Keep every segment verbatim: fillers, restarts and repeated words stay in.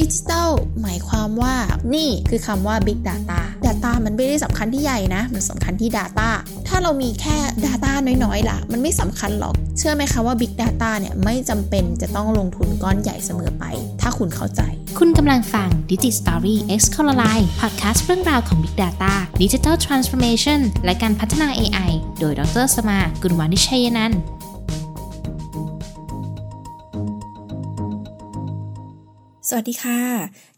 ดิจิทัลหมายความว่านี่คือคำว่า Big Data Data มันไม่ได้สำคัญที่ใหญ่นะมันสำคัญที่ Data ถ้าเรามีแค่ Data น้อยๆล่ะมันไม่สำคัญหรอกเชื่อไหมคะว่า Big Data เนี่ยไม่จำเป็นจะต้องลงทุนก้อนใหญ่เสมอไปถ้าคุณเข้าใจคุณกำลังฟัง DigiStory X Collab Podcast เรื่องราวของ Big Data Digital Transformation และการพัฒนา เอ ไอ โดยดร.สมา กุลวานิชยนันท์สวัสดีค่ะ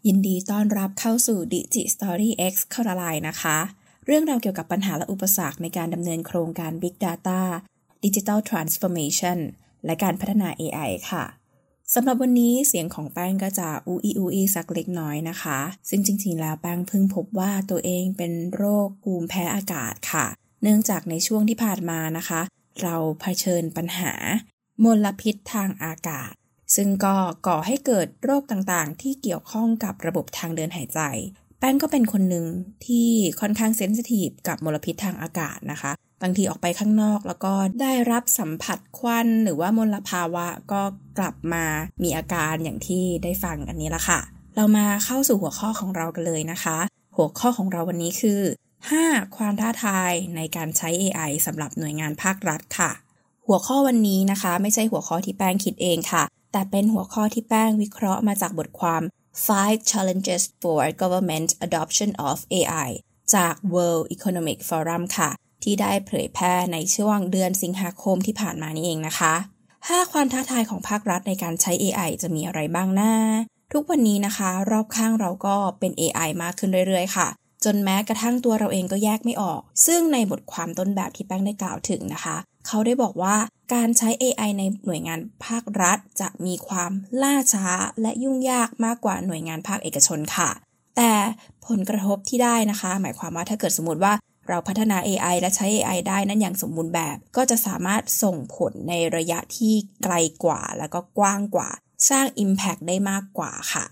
ยินดีต้อนรับเข้าสู่ DigiStory X Collab นะคะเรื่องราวเกี่ยวกับปัญหาและอุปสรรคในการดำเนินโครงการ Big Data Digital Transformation และการพัฒนา เอ ไอ ค่ะสำหรับวันนี้เสียงของแป้งก็จะอูอีอูอีสักเล็กน้อยนะคะซึ่งจริงๆแล้วแป้งเพิ่งพบว่าตัวเองเป็นโรคภูมิแพ้อากาศค่ะเนื่องจากในช่วงที่ผ่านมานะคะเราเผชิญปัญหามลพิษทางอากาศซึ่งก็ก่อให้เกิดโรคต่างๆที่เกี่ยวข้องกับระบบทางเดินหายใจแป้งก็เป็นคนหนึ่งที่ค่อนข้างเซนซิทีฟกับมลพิษทางอากาศนะคะบางทีออกไปข้างนอกแล้วก็ได้รับสัมผัสควันหรือว่ามลภาวะก็กลับมามีอาการอย่างที่ได้ฟังอันนี้ละค่ะเรามาเข้าสู่หัวข้อของเรากันเลยนะคะหัวข้อของเราวันนี้คือห้าความท้าทายในการใช้ เอ ไอ สำหรับหน่วยงานภาครัฐค่ะหัวข้อวันนี้นะคะไม่ใช่หัวข้อที่แป้งคิดเองค่ะแต่เป็นหัวข้อที่แป้งวิเคราะห์มาจากบทความ Five Challenges for Government Adoption of เอ ไอ จาก World Economic Forum ค่ะที่ได้เผยแพร่ในช่วงเดือนสิงหาคมที่ผ่านมานี่เองนะคะห้าความท้าทายของภาครัฐในการใช้ เอ ไอ จะมีอะไรบ้างนะทุกวันนี้นะคะรอบข้างเราก็เป็น เอ ไอ มากขึ้นเรื่อยๆค่ะจนแม้กระทั่งตัวเราเองก็แยกไม่ออกซึ่งในบทความต้นแบบที่แป้งได้กล่าวถึงนะคะเขาได้บอกว่าการใช้ เอ ไอ ในหน่วยงานภาครัฐจะมีความล่าช้าและยุ่งยากมากกว่าหน่วยงานภาคเอกชนค่ะแต่ผลกระทบที่ได้นะคะหมายความว่าถ้าเกิดสมมติว่าเราพัฒนา เอ ไอ และใช้ เอ ไอ ได้นั้นอย่างสมบูรณ์แบบก็จะสามารถส่งผลในระยะที่ไกลกว่าแล้วก็กว้างกว่าสร้าง impact ได้มากกว่าค่ะ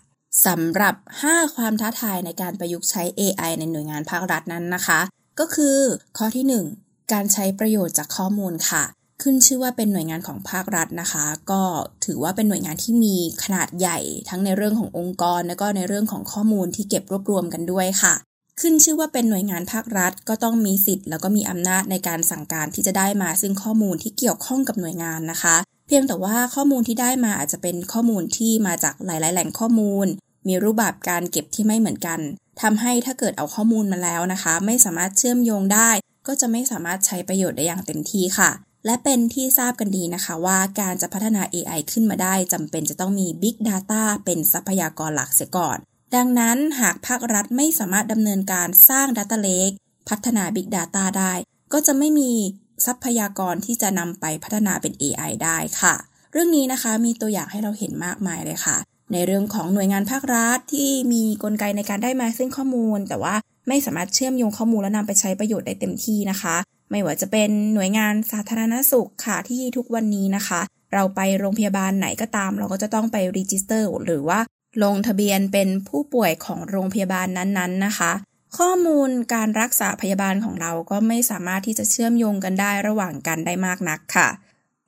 สำหรับห้าความท้าทายในการประยุกต์ใช้ เอ ไอ ในหน่วยงานภาครัฐนั้นนะคะก็คือข้อที่หนึ่งการใช้ประโยชน์จากข้อมูลค่ะขึ้นชื่อว่าเป็นหน่วยงานของภาครัฐนะคะก็ถือว่าเป็นหน่วยงานที่มีขนาดใหญ่ทั้งในเรื่องขององค์กรและก็ในเรื่องของข้อมูลที่เก็บรวบรวมกันด้วยค่ะขึ้นชื่อว่าเป็นหน่วยงานภาครัฐก็ต้องมีสิทธิ์แล้วก็มีอำนาจในการสั่งการที่จะได้มาซึ่งข้อมูลที่เกี่ยวข้องกับหน่วยงานนะคะเพียงแต่ว่าข้อมูลที่ได้มาอาจจะเป็นข้อมูลที่มาจากหลายๆแหล่งข้อมูลมีรูปแบบการเก็บที่ไม่เหมือนกันทำให้ถ้าเกิดเอาข้อมูลมาแล้วนะคะไม่สามารถเชื่อมโยงได้ก็จะไม่สามารถใช้ประโยชน์ได้อย่างเต็มที่ค่ะและเป็นที่ทราบกันดีนะคะว่าการจะพัฒนา เอ ไอ ขึ้นมาได้จำเป็นจะต้องมี Big Data เป็นทรัพยากรหลักเสียก่อนดังนั้นหากภาครัฐไม่สามารถดำเนินการสร้าง Data Lake พัฒนา Big Data ได้ก็จะไม่มีทรัพยากรที่จะนำไปพัฒนาเป็น เอ ไอ ได้ค่ะเรื่องนี้นะคะมีตัวอย่างให้เราเห็นมากมายเลยค่ะในเรื่องของหน่วยงานภาครัฐที่มีกลไกในการได้มาซึ่งข้อมูลแต่ว่าไม่สามารถเชื่อมโยงข้อมูลและนำไปใช้ประโยชน์ได้เต็มที่นะคะไม่ว่าจะเป็นหน่วยงานสาธารณสุขค่ะที่ทุกวันนี้นะคะเราไปโรงพยาบาลไหนก็ตามเราก็จะต้องไปรีจิสเตอร์หรือว่าลงทะเบียนเป็นผู้ป่วยของโรงพยาบาลนั้นๆนะคะข้อมูลการรักษาพยาบาลของเราก็ไม่สามารถที่จะเชื่อมโยงกันได้ระหว่างกันได้มากนักค่ะ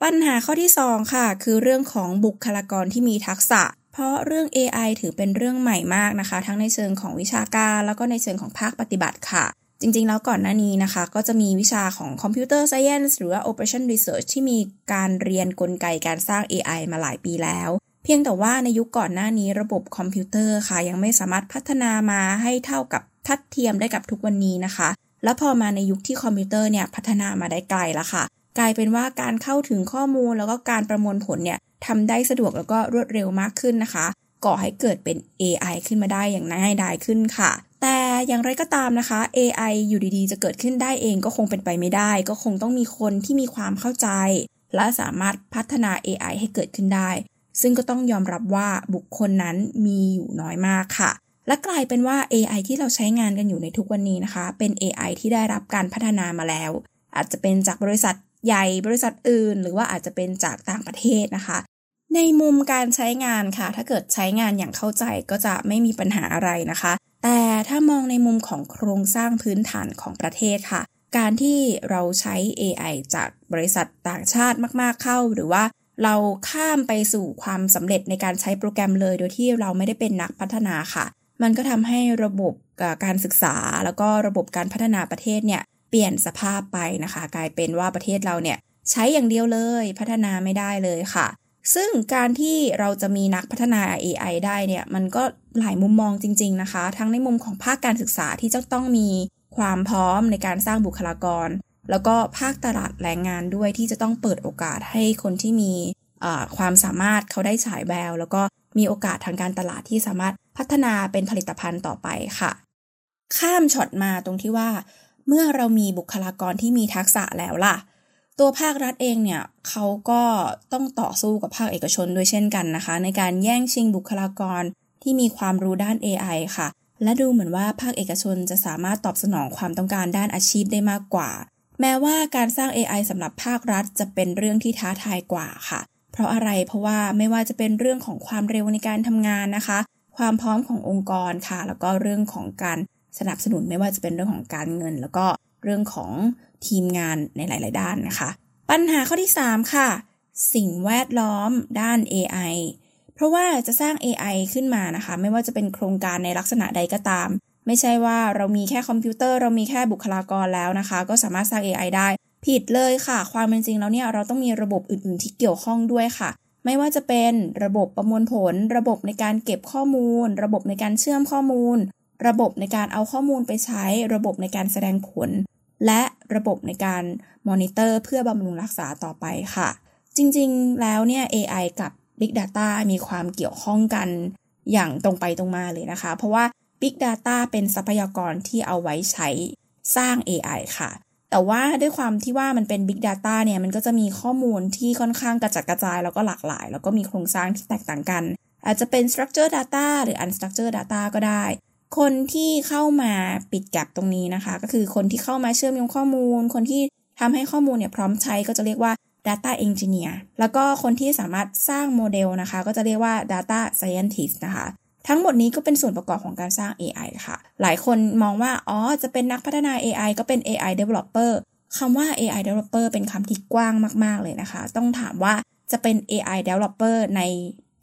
ปัญหาข้อที่สองค่ะคือเรื่องของบุคลากรที่มีทักษะเพราะเรื่อง เอ ไอ ถือเป็นเรื่องใหม่มากนะคะทั้งในเชิงของวิชาการแล้วก็ในเชิงของภาคปฏิบัติค่ะจริงๆแล้วก่อนหน้านี้นะคะก็จะมีวิชาของ Computer Science หรือว่า Operation Research ที่มีการเรียนกลไกการสร้าง เอ ไอ มาหลายปีแล้วเพียงแต่ว่าในยุคก่อนหน้านี้ระบบคอมพิวเตอร์ค่ะยังไม่สามารถพัฒนามาให้เท่ากับทัดเทียมได้กับทุกวันนี้นะคะและพอมาในยุคที่คอมพิวเตอร์เนี่ยพัฒนามาได้ไกลแล้วค่ะกลายเป็นว่าการเข้าถึงข้อมูลแล้วก็การประมวลผลเนี่ยทำได้สะดวกแล้วก็รวดเร็วมากขึ้นนะคะก่อให้เกิดเป็น เอ ไอ ขึ้นมาได้อย่างง่ายดายขึ้นค่ะแต่อย่างไรก็ตามนะคะ เอ ไอ อยู่ดีๆจะเกิดขึ้นได้เองก็คงเป็นไปไม่ได้ก็คงต้องมีคนที่มีความเข้าใจและสามารถพัฒนา เอ ไอ ให้เกิดขึ้นได้ซึ่งก็ต้องยอมรับว่าบุคคลนั้นมีอยู่น้อยมากค่ะและกลายเป็นว่า เอ ไอ ที่เราใช้งานกันอยู่ในทุกวันนี้นะคะเป็น เอ ไอ ที่ได้รับการพัฒนามาแล้วอาจจะเป็นจากบริษัทใหญ่บริษัทอื่นหรือว่าอาจจะเป็นจากต่างประเทศนะคะในมุมการใช้งานค่ะถ้าเกิดใช้งานอย่างเข้าใจก็จะไม่มีปัญหาอะไรนะคะแต่ถ้ามองในมุมของโครงสร้างพื้นฐานของประเทศค่ะการที่เราใช้ เอ ไอ จากบริษัทต่างชาติมากๆเข้าหรือว่า เราข้ามไปสู่ความสำเร็จในการใช้โปรแกรมเลยโดยที่เราไม่ได้เป็นนักพัฒนาค่ะมันก็ทำให้ระบบการศึกษาแล้วก็ระบบการพัฒนาประเทศเนี่ยเปลี่ยนสภาพไปนะคะกลายเป็นว่าประเทศเราเนี่ยใช้อย่างเดียวเลยพัฒนาไม่ได้เลยค่ะซึ่งการที่เราจะมีนักพัฒนา เอ ไอ ได้เนี่ยมันก็หลายมุมมองจริงๆนะคะทั้งในมุมของภาคการศึกษาที่จะต้องมีความพร้อมในการสร้างบุคลากรแล้วก็ภาคตลาดแรงงานด้วยที่จะต้องเปิดโอกาสให้คนที่มีความสามารถเขาได้ฉายแววแล้วก็มีโอกาสทางการตลาดที่สามารถพัฒนาเป็นผลิตภัณฑ์ต่อไปค่ะข้ามช็อตมาตรงที่ว่าเมื่อเรามีบุคลากรที่มีทักษะแล้วล่ะตัวภาครัฐเองเนี่ยเขาก็ต้องต่อสู้กับภาคเอกชนด้วยเช่นกันนะคะในการแย่งชิงบุคลากรที่มีความรู้ด้าน เอ ไอ ค่ะและดูเหมือนว่าภาคเอกชนจะสามารถตอบสนองความต้องการด้านอาชีพได้มากกว่าแม้ว่าการสร้าง เอ ไอ สำหรับภาครัฐจะเป็นเรื่องที่ท้าทายกว่าค่ะเพราะอะไรเพราะว่าไม่ว่าจะเป็นเรื่องของความเร็วในการทำงานนะคะความพร้อมขององค์กรค่ะแล้วก็เรื่องของการสนับสนุนไม่ว่าจะเป็นเรื่องของการเงินแล้วก็เรื่องของทีมงานในหลายๆด้านนะคะปัญหาข้อที่สามค่ะสิ่งแวดล้อมด้าน เอ ไอ เพราะว่าจะสร้าง เอ ไอ ขึ้นมานะคะไม่ว่าจะเป็นโครงการในลักษณะใดก็ตามไม่ใช่ว่าเรามีแค่คอมพิวเตอร์เรามีแค่บุคลากรแล้วนะคะก็สามารถสร้าง เอ ไอ ได้ผิดเลยค่ะความเป็นจริงแล้วเนี่ยเราต้องมีระบบอื่นๆที่เกี่ยวข้องด้วยค่ะไม่ว่าจะเป็นระบบประมวลผลระบบในการเก็บข้อมูลระบบในการเชื่อมข้อมูลระบบในการเอาข้อมูลไปใช้ระบบในการแสดงผลและระบบในการมอนิเตอร์เพื่อบำรุงรักษาต่อไปค่ะจริงๆแล้วเนี่ย เอ ไอ กับ Big Data มีความเกี่ยวข้องกันอย่างตรงไปตรงมาเลยนะคะเพราะว่า Big Data เป็นทรัพยากรที่เอาไว้ใช้สร้าง เอ ไอ ค่ะแต่ว่าด้วยความที่ว่ามันเป็น Big Data เนี่ยมันก็จะมีข้อมูลที่ค่อนข้างกระจัดกระจายแล้วก็หลากหลายแล้วก็มีโครงสร้างที่แตกต่างกันอาจจะเป็น Structured Data หรือ Unstructured Data ก็ได้คนที่เข้ามาปิดแก็ปตรงนี้นะคะก็คือคนที่เข้ามาเชื่อมโยงข้อมูลคนที่ทำให้ข้อมูลเนี่ยพร้อมใช้ก็จะเรียกว่า data engineer แล้วก็คนที่สามารถสร้างโมเดลนะคะก็จะเรียกว่า data scientist นะคะทั้งหมดนี้ก็เป็นส่วนประกอบของการสร้าง เอ ไอ ค่ะหลายคนมองว่าอ๋อจะเป็นนักพัฒนา เอ ไอ ก็เป็น เอ ไอ developer คำว่า เอ ไอ developer เป็นคำที่กว้างมากๆเลยนะคะต้องถามว่าจะเป็น เอ ไอ developer ใน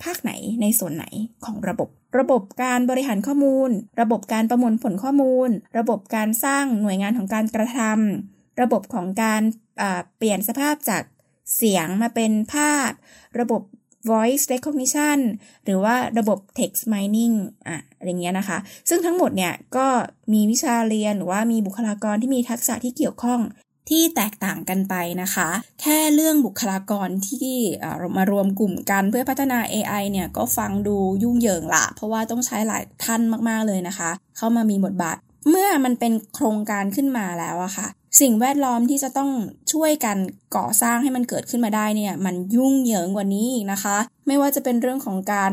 ภาคไหนในส่วนไหนของระบบระบบการบริหารข้อมูลระบบการประมวลผลข้อมูลระบบการสร้างหน่วยงานของการกระทำระบบของการเปลี่ยนสภาพจากเสียงมาเป็นภาพระบบ voice recognition หรือว่าระบบ text mining อ่ะอย่างเงี้ยนะคะซึ่งทั้งหมดเนี่ยก็มีวิชาเรียนหรือว่ามีบุคลากรที่มีทักษะที่เกี่ยวข้องที่แตกต่างกันไปนะคะแค่เรื่องบุคลากรที่มารวมกลุ่มกันเพื่อพัฒนา เอ ไอ เนี่ยก็ฟังดูยุ่งเหยิงละเพราะว่าต้องใช้หลายท่านมากๆเลยนะคะเข้ามามีบทบาทเมื่อมันเป็นโครงการขึ้นมาแล้วอะค่ะสิ่งแวดล้อมที่จะต้องช่วยกันก่อสร้างให้มันเกิดขึ้นมาได้เนี่ยมันยุ่งเหยิงกว่านี้อีกนะคะไม่ว่าจะเป็นเรื่องของการ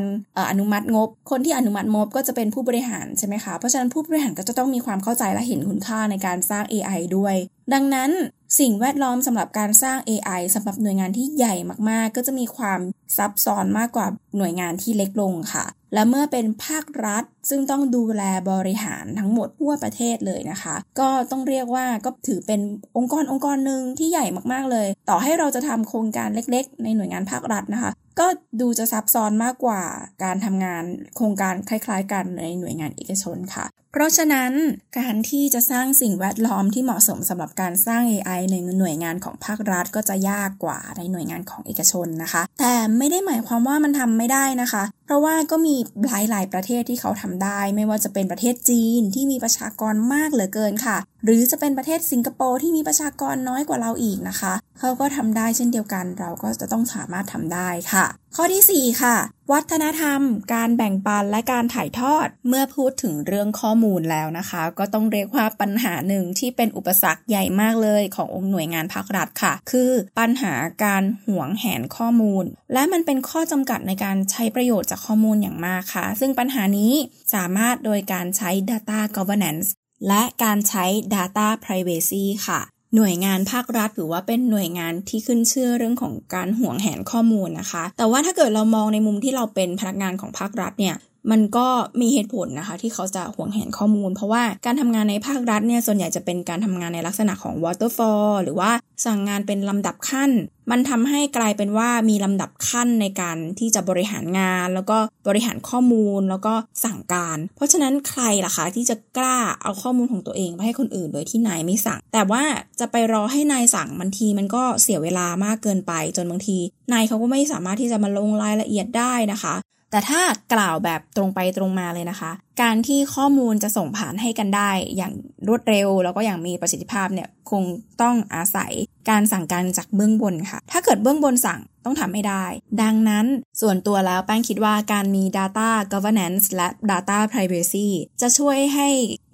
อนุมัติงบคนที่อนุมัติงบก็จะเป็นผู้บริหารใช่ไหมคะเพราะฉะนั้นผู้บริหารก็จะต้องมีความเข้าใจและเห็นคุณค่าในการสร้าง เอ ไอ ด้วยดังนั้นสิ่งแวดล้อมสำหรับการสร้าง เอ ไอ สำหรับหน่วยงานที่ใหญ่มากๆก็จะมีความซับซ้อนมากกว่าหน่วยงานที่เล็กลงค่ะและเมื่อเป็นภาครัฐซึ่งต้องดูแลบริหารทั้งหมดทั่วประเทศเลยนะคะก็ต้องเรียกว่าก็ถือเป็นองค์กรองค์กรหนึ่งที่ใหญ่มากๆเลยต่อให้เราจะทำโครงการเล็กๆในหน่วยงานภาครัฐนะคะก็ดูจะซับซ้อนมากกว่าการทำงานโครงการคล้ายๆกันในหน่วยงานเอกชนค่ะเพราะฉะนั้นการที่จะสร้างสิ่งแวดล้อมที่เหมาะสมสำหรับการสร้าง เอ ไอ ในหน่วยงานของภาครัฐก็จะยากกว่าในหน่วยงานของเอกชนนะคะแต่ไม่ได้หมายความว่ามันทำไม่ได้นะคะเพราะว่าก็มีหลายๆประเทศที่เขาทำได้ไม่ว่าจะเป็นประเทศจีนที่มีประชากรมากเหลือเกินค่ะหรือจะเป็นประเทศสิงคโปร์ที่มีประชากรน้อยกว่าเราอีกนะคะเขาก็ทำได้เช่นเดียวกันเราก็จะต้องสามารถทำได้ค่ะข้อที่สี่ค่ะวัฒนธรรมการแบ่งปันและการถ่ายทอดเมื่อพูดถึงเรื่องข้อมูลแล้วนะคะก็ต้องเรียกว่าปัญหาหนึ่งที่เป็นอุปสรรคใหญ่มากเลยขององค์หน่วยงานภาครัฐค่ะคือปัญหาการหวงแหนข้อมูลและมันเป็นข้อจำกัดในการใช้ประโยชน์จากข้อมูลอย่างมากค่ะซึ่งปัญหานี้สามารถโดยการใช้ data governance และการใช้ data privacy ค่ะหน่วยงานภาครัฐหรือว่าเป็นหน่วยงานที่ขึ้นชื่อเรื่องของการหวงแหนข้อมูลนะคะแต่ว่าถ้าเกิดเรามองในมุมที่เราเป็นพนักงานของภาครัฐเนี่ย มันก็มีเหตุผลนะคะที่เขาจะห่วงแหนข้อมูลเพราะว่าการทำงานในภาครัฐเนี่ยส่วนใหญ่จะเป็นการทำงานในลักษณะของ waterfall หรือว่าสั่งงานเป็นลำดับขั้นมันทำให้กลายเป็นว่ามีลำดับขั้นในการที่จะบริหารงานแล้วก็บริหารข้อมูลแล้วก็สั่งการเพราะฉะนั้นใครล่ะคะที่จะกล้าเอาข้อมูลของตัวเองไปให้คนอื่นโดยที่นายไม่สั่งแต่ว่าจะไปรอให้นายสั่งบางทีมันก็เสียเวลามากเกินไปจนบางทีนายเขาก็ไม่สามารถที่จะมาลงรายละเอียดได้นะคะแต่ถ้ากล่าวแบบตรงไปตรงมาเลยนะคะการที่ข้อมูลจะส่งผ่านให้กันได้อย่างรวดเร็วแล้วก็อย่างมีประสิทธิภาพเนี่ยคงต้องอาศัยการสั่งการจากเบื้องบนค่ะถ้าเกิดเบื้องบนสั่งต้องทำให้ได้ดังนั้นส่วนตัวแล้วแป้งคิดว่าการมี data governance และ data privacy จะช่วยให้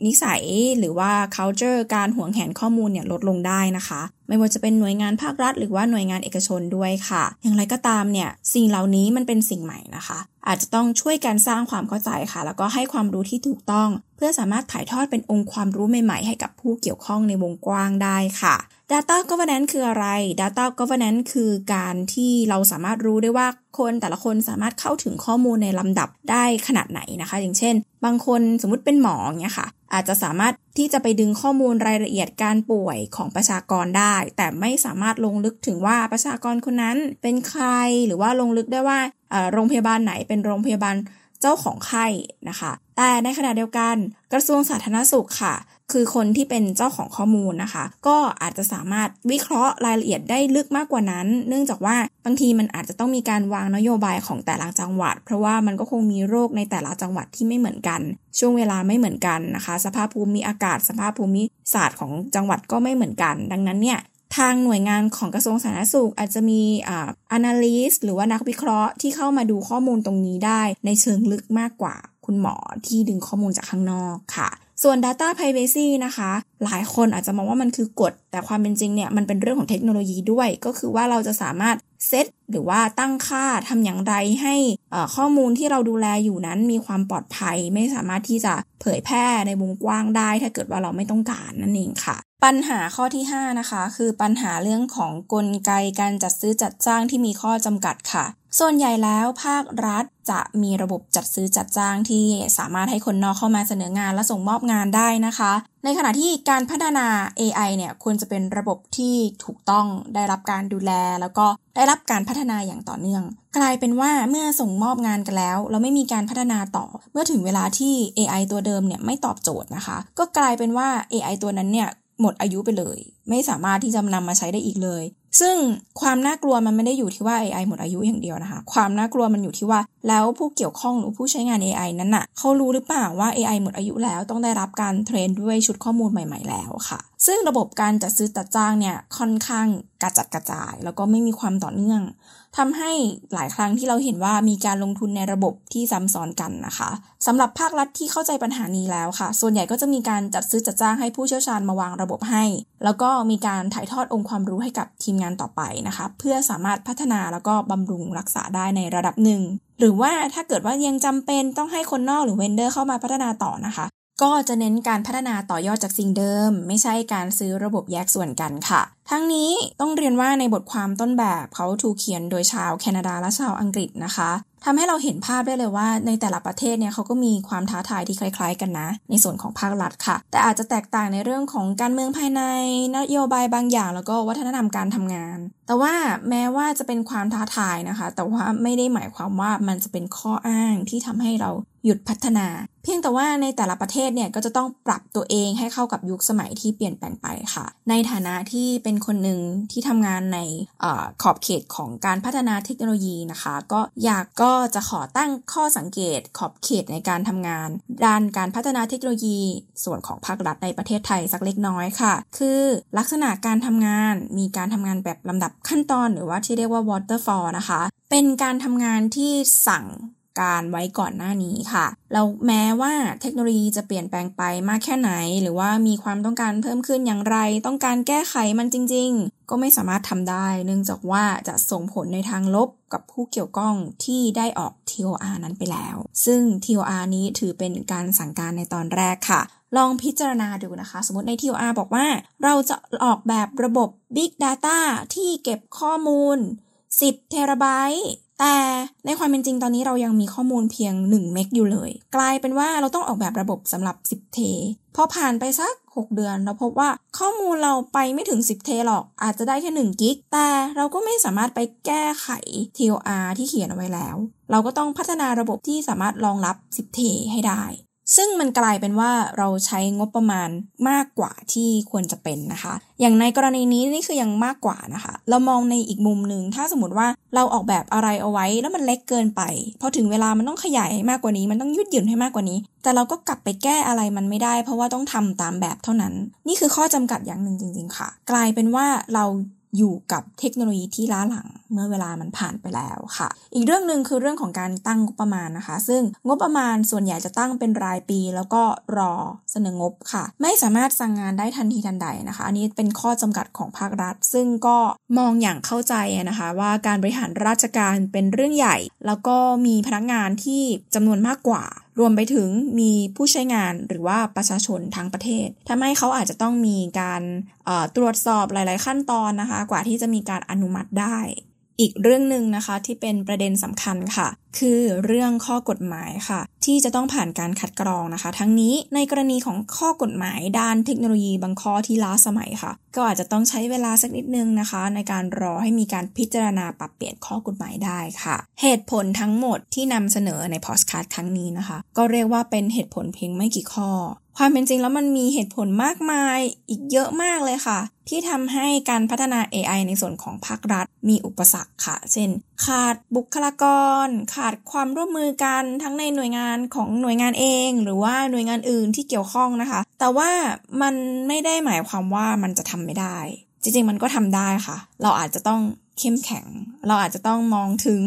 นิสัยหรือว่า culture การหวงแหนข้อมูลเนี่ยลดลงได้นะคะไม่ว่าจะเป็นหน่วยงานภาครัฐหรือว่าหน่วยงานเอกชนด้วยค่ะอย่างไรก็ตามเนี่ยสิ่งเหล่านี้มันเป็นสิ่งใหม่นะคะอาจจะต้องช่วยกันสร้างความเข้าใจค่ะแล้วก็ให้ความรู้ที่ถูกต้องเพื่อสามารถถ่ายทอดเป็นองค์ความรู้ใหม่ๆให้กับผู้เกี่ยวข้องในวงกว้างได้ค่ะ Data Governance คืออะไร Data Governance คือการที่เราสามารถรู้ได้ว่าคนแต่ละคนสามารถเข้าถึงข้อมูลในลำดับได้ขนาดไหนนะคะอย่างเช่นบางคนสมมุติเป็นหมออย่างเงี้ยค่ะอาจจะสามารถที่จะไปดึงข้อมูลรายละเอียดการป่วยของประชากรได้แต่ไม่สามารถลงลึกถึงว่าประชากรคนนั้นเป็นใครหรือว่าลงลึกได้ว่าโรงพยาบาลไหนเป็นโรงพยาบาลเจ้าของไข้นะคะแต่ในขณะเดียวกันกระทรวงสาธารณสุขค่ะคือคนที่เป็นเจ้าของข้อมูลนะคะก็อาจจะสามารถวิเคราะห์รายละเอียดได้ลึกมากกว่านั้นเนื่องจากว่าบางทีมันอาจจะต้องมีการวางนโยบายของแต่ละจังหวัดเพราะว่ามันก็คงมีโรคในแต่ละจังหวัดที่ไม่เหมือนกันช่วงเวลาไม่เหมือนกันนะคะสภาพภูมิอากาศสภาพภูมิศาสตร์ของจังหวัดก็ไม่เหมือนกันดังนั้นเนี่ยทางหน่วยงานของกระทรวงสาธารณสุขอาจจะมีอ่า analyst หรือว่านักวิเคราะห์ที่เข้ามาดูข้อมูลตรงนี้ได้ในเชิงลึกมากกว่าคุณหมอที่ดึงข้อมูลจากข้างนอกค่ะส่วน data privacy นะคะหลายคนอาจจะมองว่ามันคือกฎแต่ความเป็นจริงเนี่ยมันเป็นเรื่องของเทคโนโลยีด้วยก็คือว่าเราจะสามารถเซตหรือว่าตั้งค่าทำอย่างไรให้ข้อมูลที่เราดูแลอยู่นั้นมีความปลอดภัยไม่สามารถที่จะเผยแพร่ในวงกว้างได้ถ้าเกิดว่าเราไม่ต้องการนั่นเองค่ะปัญหาข้อที่ห้านะคะคือปัญหาเรื่องของกลไกการจัดซื้อจัดจ้างที่มีข้อจำกัดค่ะส่วนใหญ่แล้วภาครัฐจะมีระบบจัดซื้อจัดจ้างที่สามารถให้คนนอกเข้ามาเสนองานและส่งมอบงานได้นะคะในขณะที่การพัฒนา เอ ไอ เนี่ยควรจะเป็นระบบที่ถูกต้องได้รับการดูแลแล้วก็ได้รับการพัฒนาอย่างต่อเนื่องกลายเป็นว่าเมื่อส่งมอบงานกันแล้วเราไม่มีการพัฒนาต่อเมื่อถึงเวลาที่ เอ ไอ ตัวเดิมเนี่ยไม่ตอบโจทย์นะคะก็กลายเป็นว่า เอ ไอ ตัวนั้นเนี่ยหมดอายุไปเลยไม่สามารถที่จะนำมาใช้ได้อีกเลยซึ่งความน่ากลัวมันไม่ได้อยู่ที่ว่า เอ ไอ หมดอายุอย่างเดียวนะคะความน่ากลัวมันอยู่ที่ว่าแล้วผู้เกี่ยวข้องหรือผู้ใช้งาน เอ ไอ นั้นน่ะเขารู้หรือเปล่าว่า เอ ไอ หมดอายุแล้วต้องได้รับการเทรนด้วยชุดข้อมูลใหม่ๆแล้วค่ะซึ่งระบบการจัดซื้อจัดจ้างเนี่ยค่อนข้างกระจัดกระจายแล้วก็ไม่มีความต่อเนื่องทำให้หลายครั้งที่เราเห็นว่ามีการลงทุนในระบบที่ซ้ำซ้อนกันนะคะสำหรับภาครัฐที่เข้าใจปัญหานี้แล้วค่ะส่วนใหญ่ก็จะมีการจัดซื้อจัดจ้างให้ผู้เชี่ยวชาญมาวางระบบให้แล้วก็มีการถ่ายทอดองค์ความรู้ให้กับทีมงานต่อไปนะคะเพื่อสามารถพัฒนาแล้วก็บำรุงรักษาได้ในระดับหนึ่งหรือว่าถ้าเกิดว่ายังจำเป็นต้องให้คนนอกหรือเวนเดอร์เข้ามาพัฒนาต่อนะคะก็จะเน้นการพัฒนาต่อยอดจากสิ่งเดิมไม่ใช่การซื้อระบบแยกส่วนกันค่ะทั้งนี้ต้องเรียนว่าในบทความต้นแบบเขาถูกเขียนโดยชาวแคนาดาและชาวอังกฤษนะคะทำให้เราเห็นภาพได้เลยว่าในแต่ละประเทศเนี่ยเขาก็มีความท้าทายที่คล้ายๆกันนะในส่วนของภาครัฐค่ะแต่อาจจะแตกต่างในเรื่องของการเมืองภายในนโยบายบางอย่างแล้วก็วัฒนธรรมการทำงานแต่ว่าแม้ว่าจะเป็นความท้าทายนะคะแต่ว่าไม่ได้หมายความว่ามันจะเป็นข้ออ้างที่ทำให้เราหยุดพัฒนาเพียงแต่ว่าในแต่ละประเทศเนี่ยก็จะต้องปรับตัวเองให้เข้ากับยุคสมัยที่เปลี่ยนแปลงไปค่ะในฐานะที่เป็นคนหนึ่งที่ทำงานในเอ่อขอบเขตของการพัฒนาเทคโนโลยีนะคะก็อยากก็จะขอตั้งข้อสังเกตขอบเขตในการทำงานด้านการพัฒนาเทคโนโลยีส่วนของภาครัฐในประเทศไทยสักเล็กน้อยค่ะคือลักษณะการทำงานมีการทำงานแบบลำดับขั้นตอนหรือว่าที่เรียกว่า waterfall นะคะเป็นการทำงานที่สั่งการไว้ก่อนหน้านี้ค่ะแล้วแม้ว่าเทคโนโลยีจะเปลี่ยนแปลงไปมากแค่ไหนหรือว่ามีความต้องการเพิ่มขึ้นอย่างไรต้องการแก้ไขมันจริงๆก็ไม่สามารถทำได้เนื่องจากว่าจะส่งผลในทางลบกับผู้เกี่ยวข้องที่ได้ออก ที โอ อาร์ นั้นไปแล้วซึ่ง ที โอ อาร์ นี้ถือเป็นการสั่งการในตอนแรกค่ะลองพิจารณาดูนะคะสมมติใน ที โอ อาร์ บอกว่าเราจะออกแบบระบบ Big Data ที่เก็บข้อมูลสิบเทราไบต์ แต่ในความเป็นจริงตอนนี้เรายังมีข้อมูลเพียงหนึ่งเมกอยู่เลยกลายเป็นว่าเราต้องออกแบบระบบสำหรับสิบเทพอผ่านไปสักหกเดือนเราพบว่าข้อมูลเราไปไม่ถึงสิบเทหรอกอาจจะได้แค่หนึ่งกิกแต่เราก็ไม่สามารถไปแก้ไข ที โอ อาร์ ที่เขียนเอาไว้แล้วเราก็ต้องพัฒนาระบบที่สามารถรองรับสิบเทให้ได้ซึ่งมันกลายเป็นว่าเราใช้งบประมาณมากกว่าที่ควรจะเป็นนะคะอย่างในกรณีนี้นี่คือยังมากกว่านะคะเรามองในอีกมุมนึงถ้าสมมติว่าเราออกแบบอะไรเอาไว้แล้วมันเล็กเกินไปพอถึงเวลามันต้องขยายให้มากกว่านี้มันต้องยืดหยุ่นให้มากกว่านี้แต่เราก็กลับไปแก้อะไรมันไม่ได้เพราะว่าต้องทำตามแบบเท่านั้นนี่คือข้อจำกัดอย่างหนึ่งจริงๆค่ะกลายเป็นว่าเราอยู่กับเทคโนโลยีที่ล้าหลังเมื่อเวลามันผ่านไปแล้วค่ะอีกเรื่องนึงคือเรื่องของการตั้งงบประมาณนะคะซึ่งงบประมาณส่วนใหญ่จะตั้งเป็นรายปีแล้วก็รอเสนองบค่ะไม่สามารถสั่งงานได้ทันทีทันใดนะคะอันนี้เป็นข้อจำกัดของภาครัฐซึ่งก็มองอย่างเข้าใจนะคะว่าการบริหารราชการเป็นเรื่องใหญ่แล้วก็มีพนักงานที่จำนวนมากกว่ารวมไปถึงมีผู้ใช้งานหรือว่าประชาชนทั้งประเทศทำให้เขาอาจจะต้องมีการตรวจสอบหลายๆขั้นตอนนะคะกว่าที่จะมีการอนุมัติได้อีกเรื่องนึงนะคะที่เป็นประเด็นสำคัญค่ะคือเรื่องข้อกฎหมายค่ะที่จะต้องผ่านการคัดกรองนะคะทั้งนี้ในกรณีของข้อกฎหมายด้านเทคโนโลยีบางข้อที่ล้าสมัยค่ะก็อาจจะต้องใช้เวลาสักนิดนึงนะคะในการรอให้มีการพิจารณาปรับเปลี่ยนข้อกฎหมายได้ค่ะเหตุผลทั้งหมดที่นำเสนอในพอดแคสต์ครั้งนี้นะคะก็เรียกว่าเป็นเหตุผลเพียงไม่กี่ข้อความเป็นจริงแล้วมันมีเหตุผลมากมายอีกเยอะมากเลยค่ะที่ทำให้การพัฒนา เอ ไอ ในส่วนของภาครัฐมีอุปสรรคค่ะเช่นขาดบุคลากรขาดความร่วมมือกันทั้งในหน่วยงานของหน่วยงานเองหรือว่าหน่วยงานอื่นที่เกี่ยวข้องนะคะแต่ว่ามันไม่ได้หมายความว่ามันจะทำไม่ได้จริงๆมันก็ทำได้ค่ะเราอาจจะต้องเข้มแข็งเราอาจจะต้องมองถึง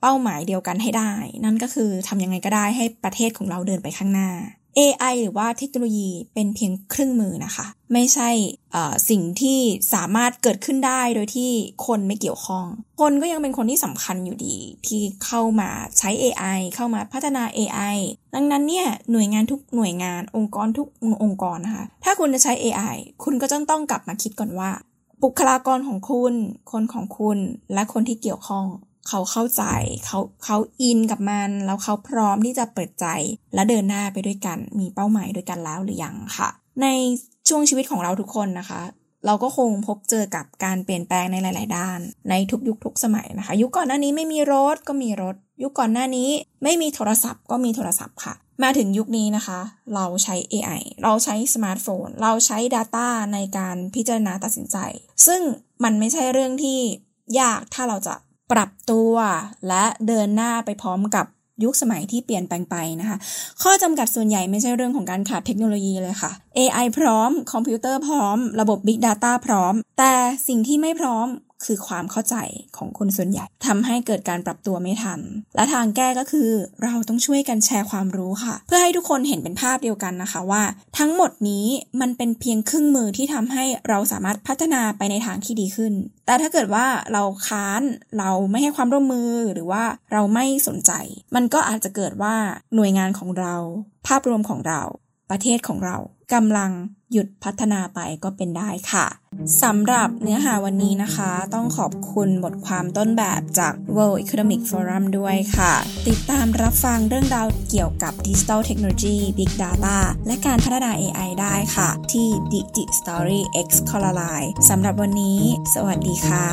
เป้าหมายเดียวกันให้ได้นั่นก็คือทำยังไงก็ได้ให้ประเทศของเราเดินไปข้างหน้าเอ ไอ หรือว่าเทคโนโลยีเป็นเพียงเครื่องมือนะคะไม่ใช่สิ่งที่สามารถเกิดขึ้นได้โดยที่คนไม่เกี่ยวข้องคนก็ยังเป็นคนที่สำคัญอยู่ดีที่เข้ามาใช้ เอ ไอ เข้ามาพัฒนา เอ ไอ ดังนั้นเนี่ยหน่วยงานทุกหน่วยงานองค์กรทุกองค์กรนะคะถ้าคุณจะใช้ เอ ไอ คุณก็ต้องต้องกลับมาคิดก่อนว่าบุคลากรของคุณคนของคุณและคนที่เกี่ยวข้องเขาเข้าใจเขาเขาอินกับมันแล้วเขาพร้อมที่จะเปิดใจและเดินหน้าไปด้วยกันมีเป้าหมายด้วยกันแล้วหรือยังค่ะในช่วงชีวิตของเราทุกคนนะคะเราก็คงพบเจอกับการเปลี่ยนแปลงในหลายๆด้านในทุกยุคทุกสมัยนะคะยุคก่อนหน้านี้ไม่มีรถก็มีรถยุคก่อนหน้านี้ไม่มีโทรศัพท์ก็มีโทรศัพท์ค่ะมาถึงยุคนี้นะคะเราใช้ เอ ไอ เราใช้สมาร์ทโฟนเราใช้ Data ในการพิจารณาตัดสินใจซึ่งมันไม่ใช่เรื่องที่ยากถ้าเราจะปรับตัวและเดินหน้าไปพร้อมกับยุคสมัยที่เปลี่ยนแปลงไปนะคะข้อจำกัดส่วนใหญ่ไม่ใช่เรื่องของการขาดเทคโนโลยีเลยค่ะ เอ ไอ พร้อมคอมพิวเตอร์พร้อมระบบ Big Data พร้อมแต่สิ่งที่ไม่พร้อมคือความเข้าใจของคนส่วนใหญ่ทำให้เกิดการปรับตัวไม่ทันและทางแก้ก็คือเราต้องช่วยกันแชร์ความรู้ค่ะเพื่อให้ทุกคนเห็นเป็นภาพเดียวกันนะคะว่าทั้งหมดนี้มันเป็นเพียงครึ่งมือที่ทำให้เราสามารถพัฒนาไปในทางที่ดีขึ้นแต่ถ้าเกิดว่าเราค้านเราไม่ให้ความร่วมมือหรือว่าเราไม่สนใจมันก็อาจจะเกิดว่าหน่วยงานของเราภาพรวมของเราประเทศของเรากำลังหยุดพัฒนาไปก็เป็นได้ค่ะสำหรับเนื้อหาวันนี้นะคะต้องขอบคุณบทความต้นแบบจาก World Economic Forum ด้วยค่ะติดตามรับฟังเรื่องราวเกี่ยวกับ Digital Technology Big Data และการพัฒนา เอ ไอ ได้ค่ะที่ DigiStory X Collab สำหรับวันนี้สวัสดีค่ะ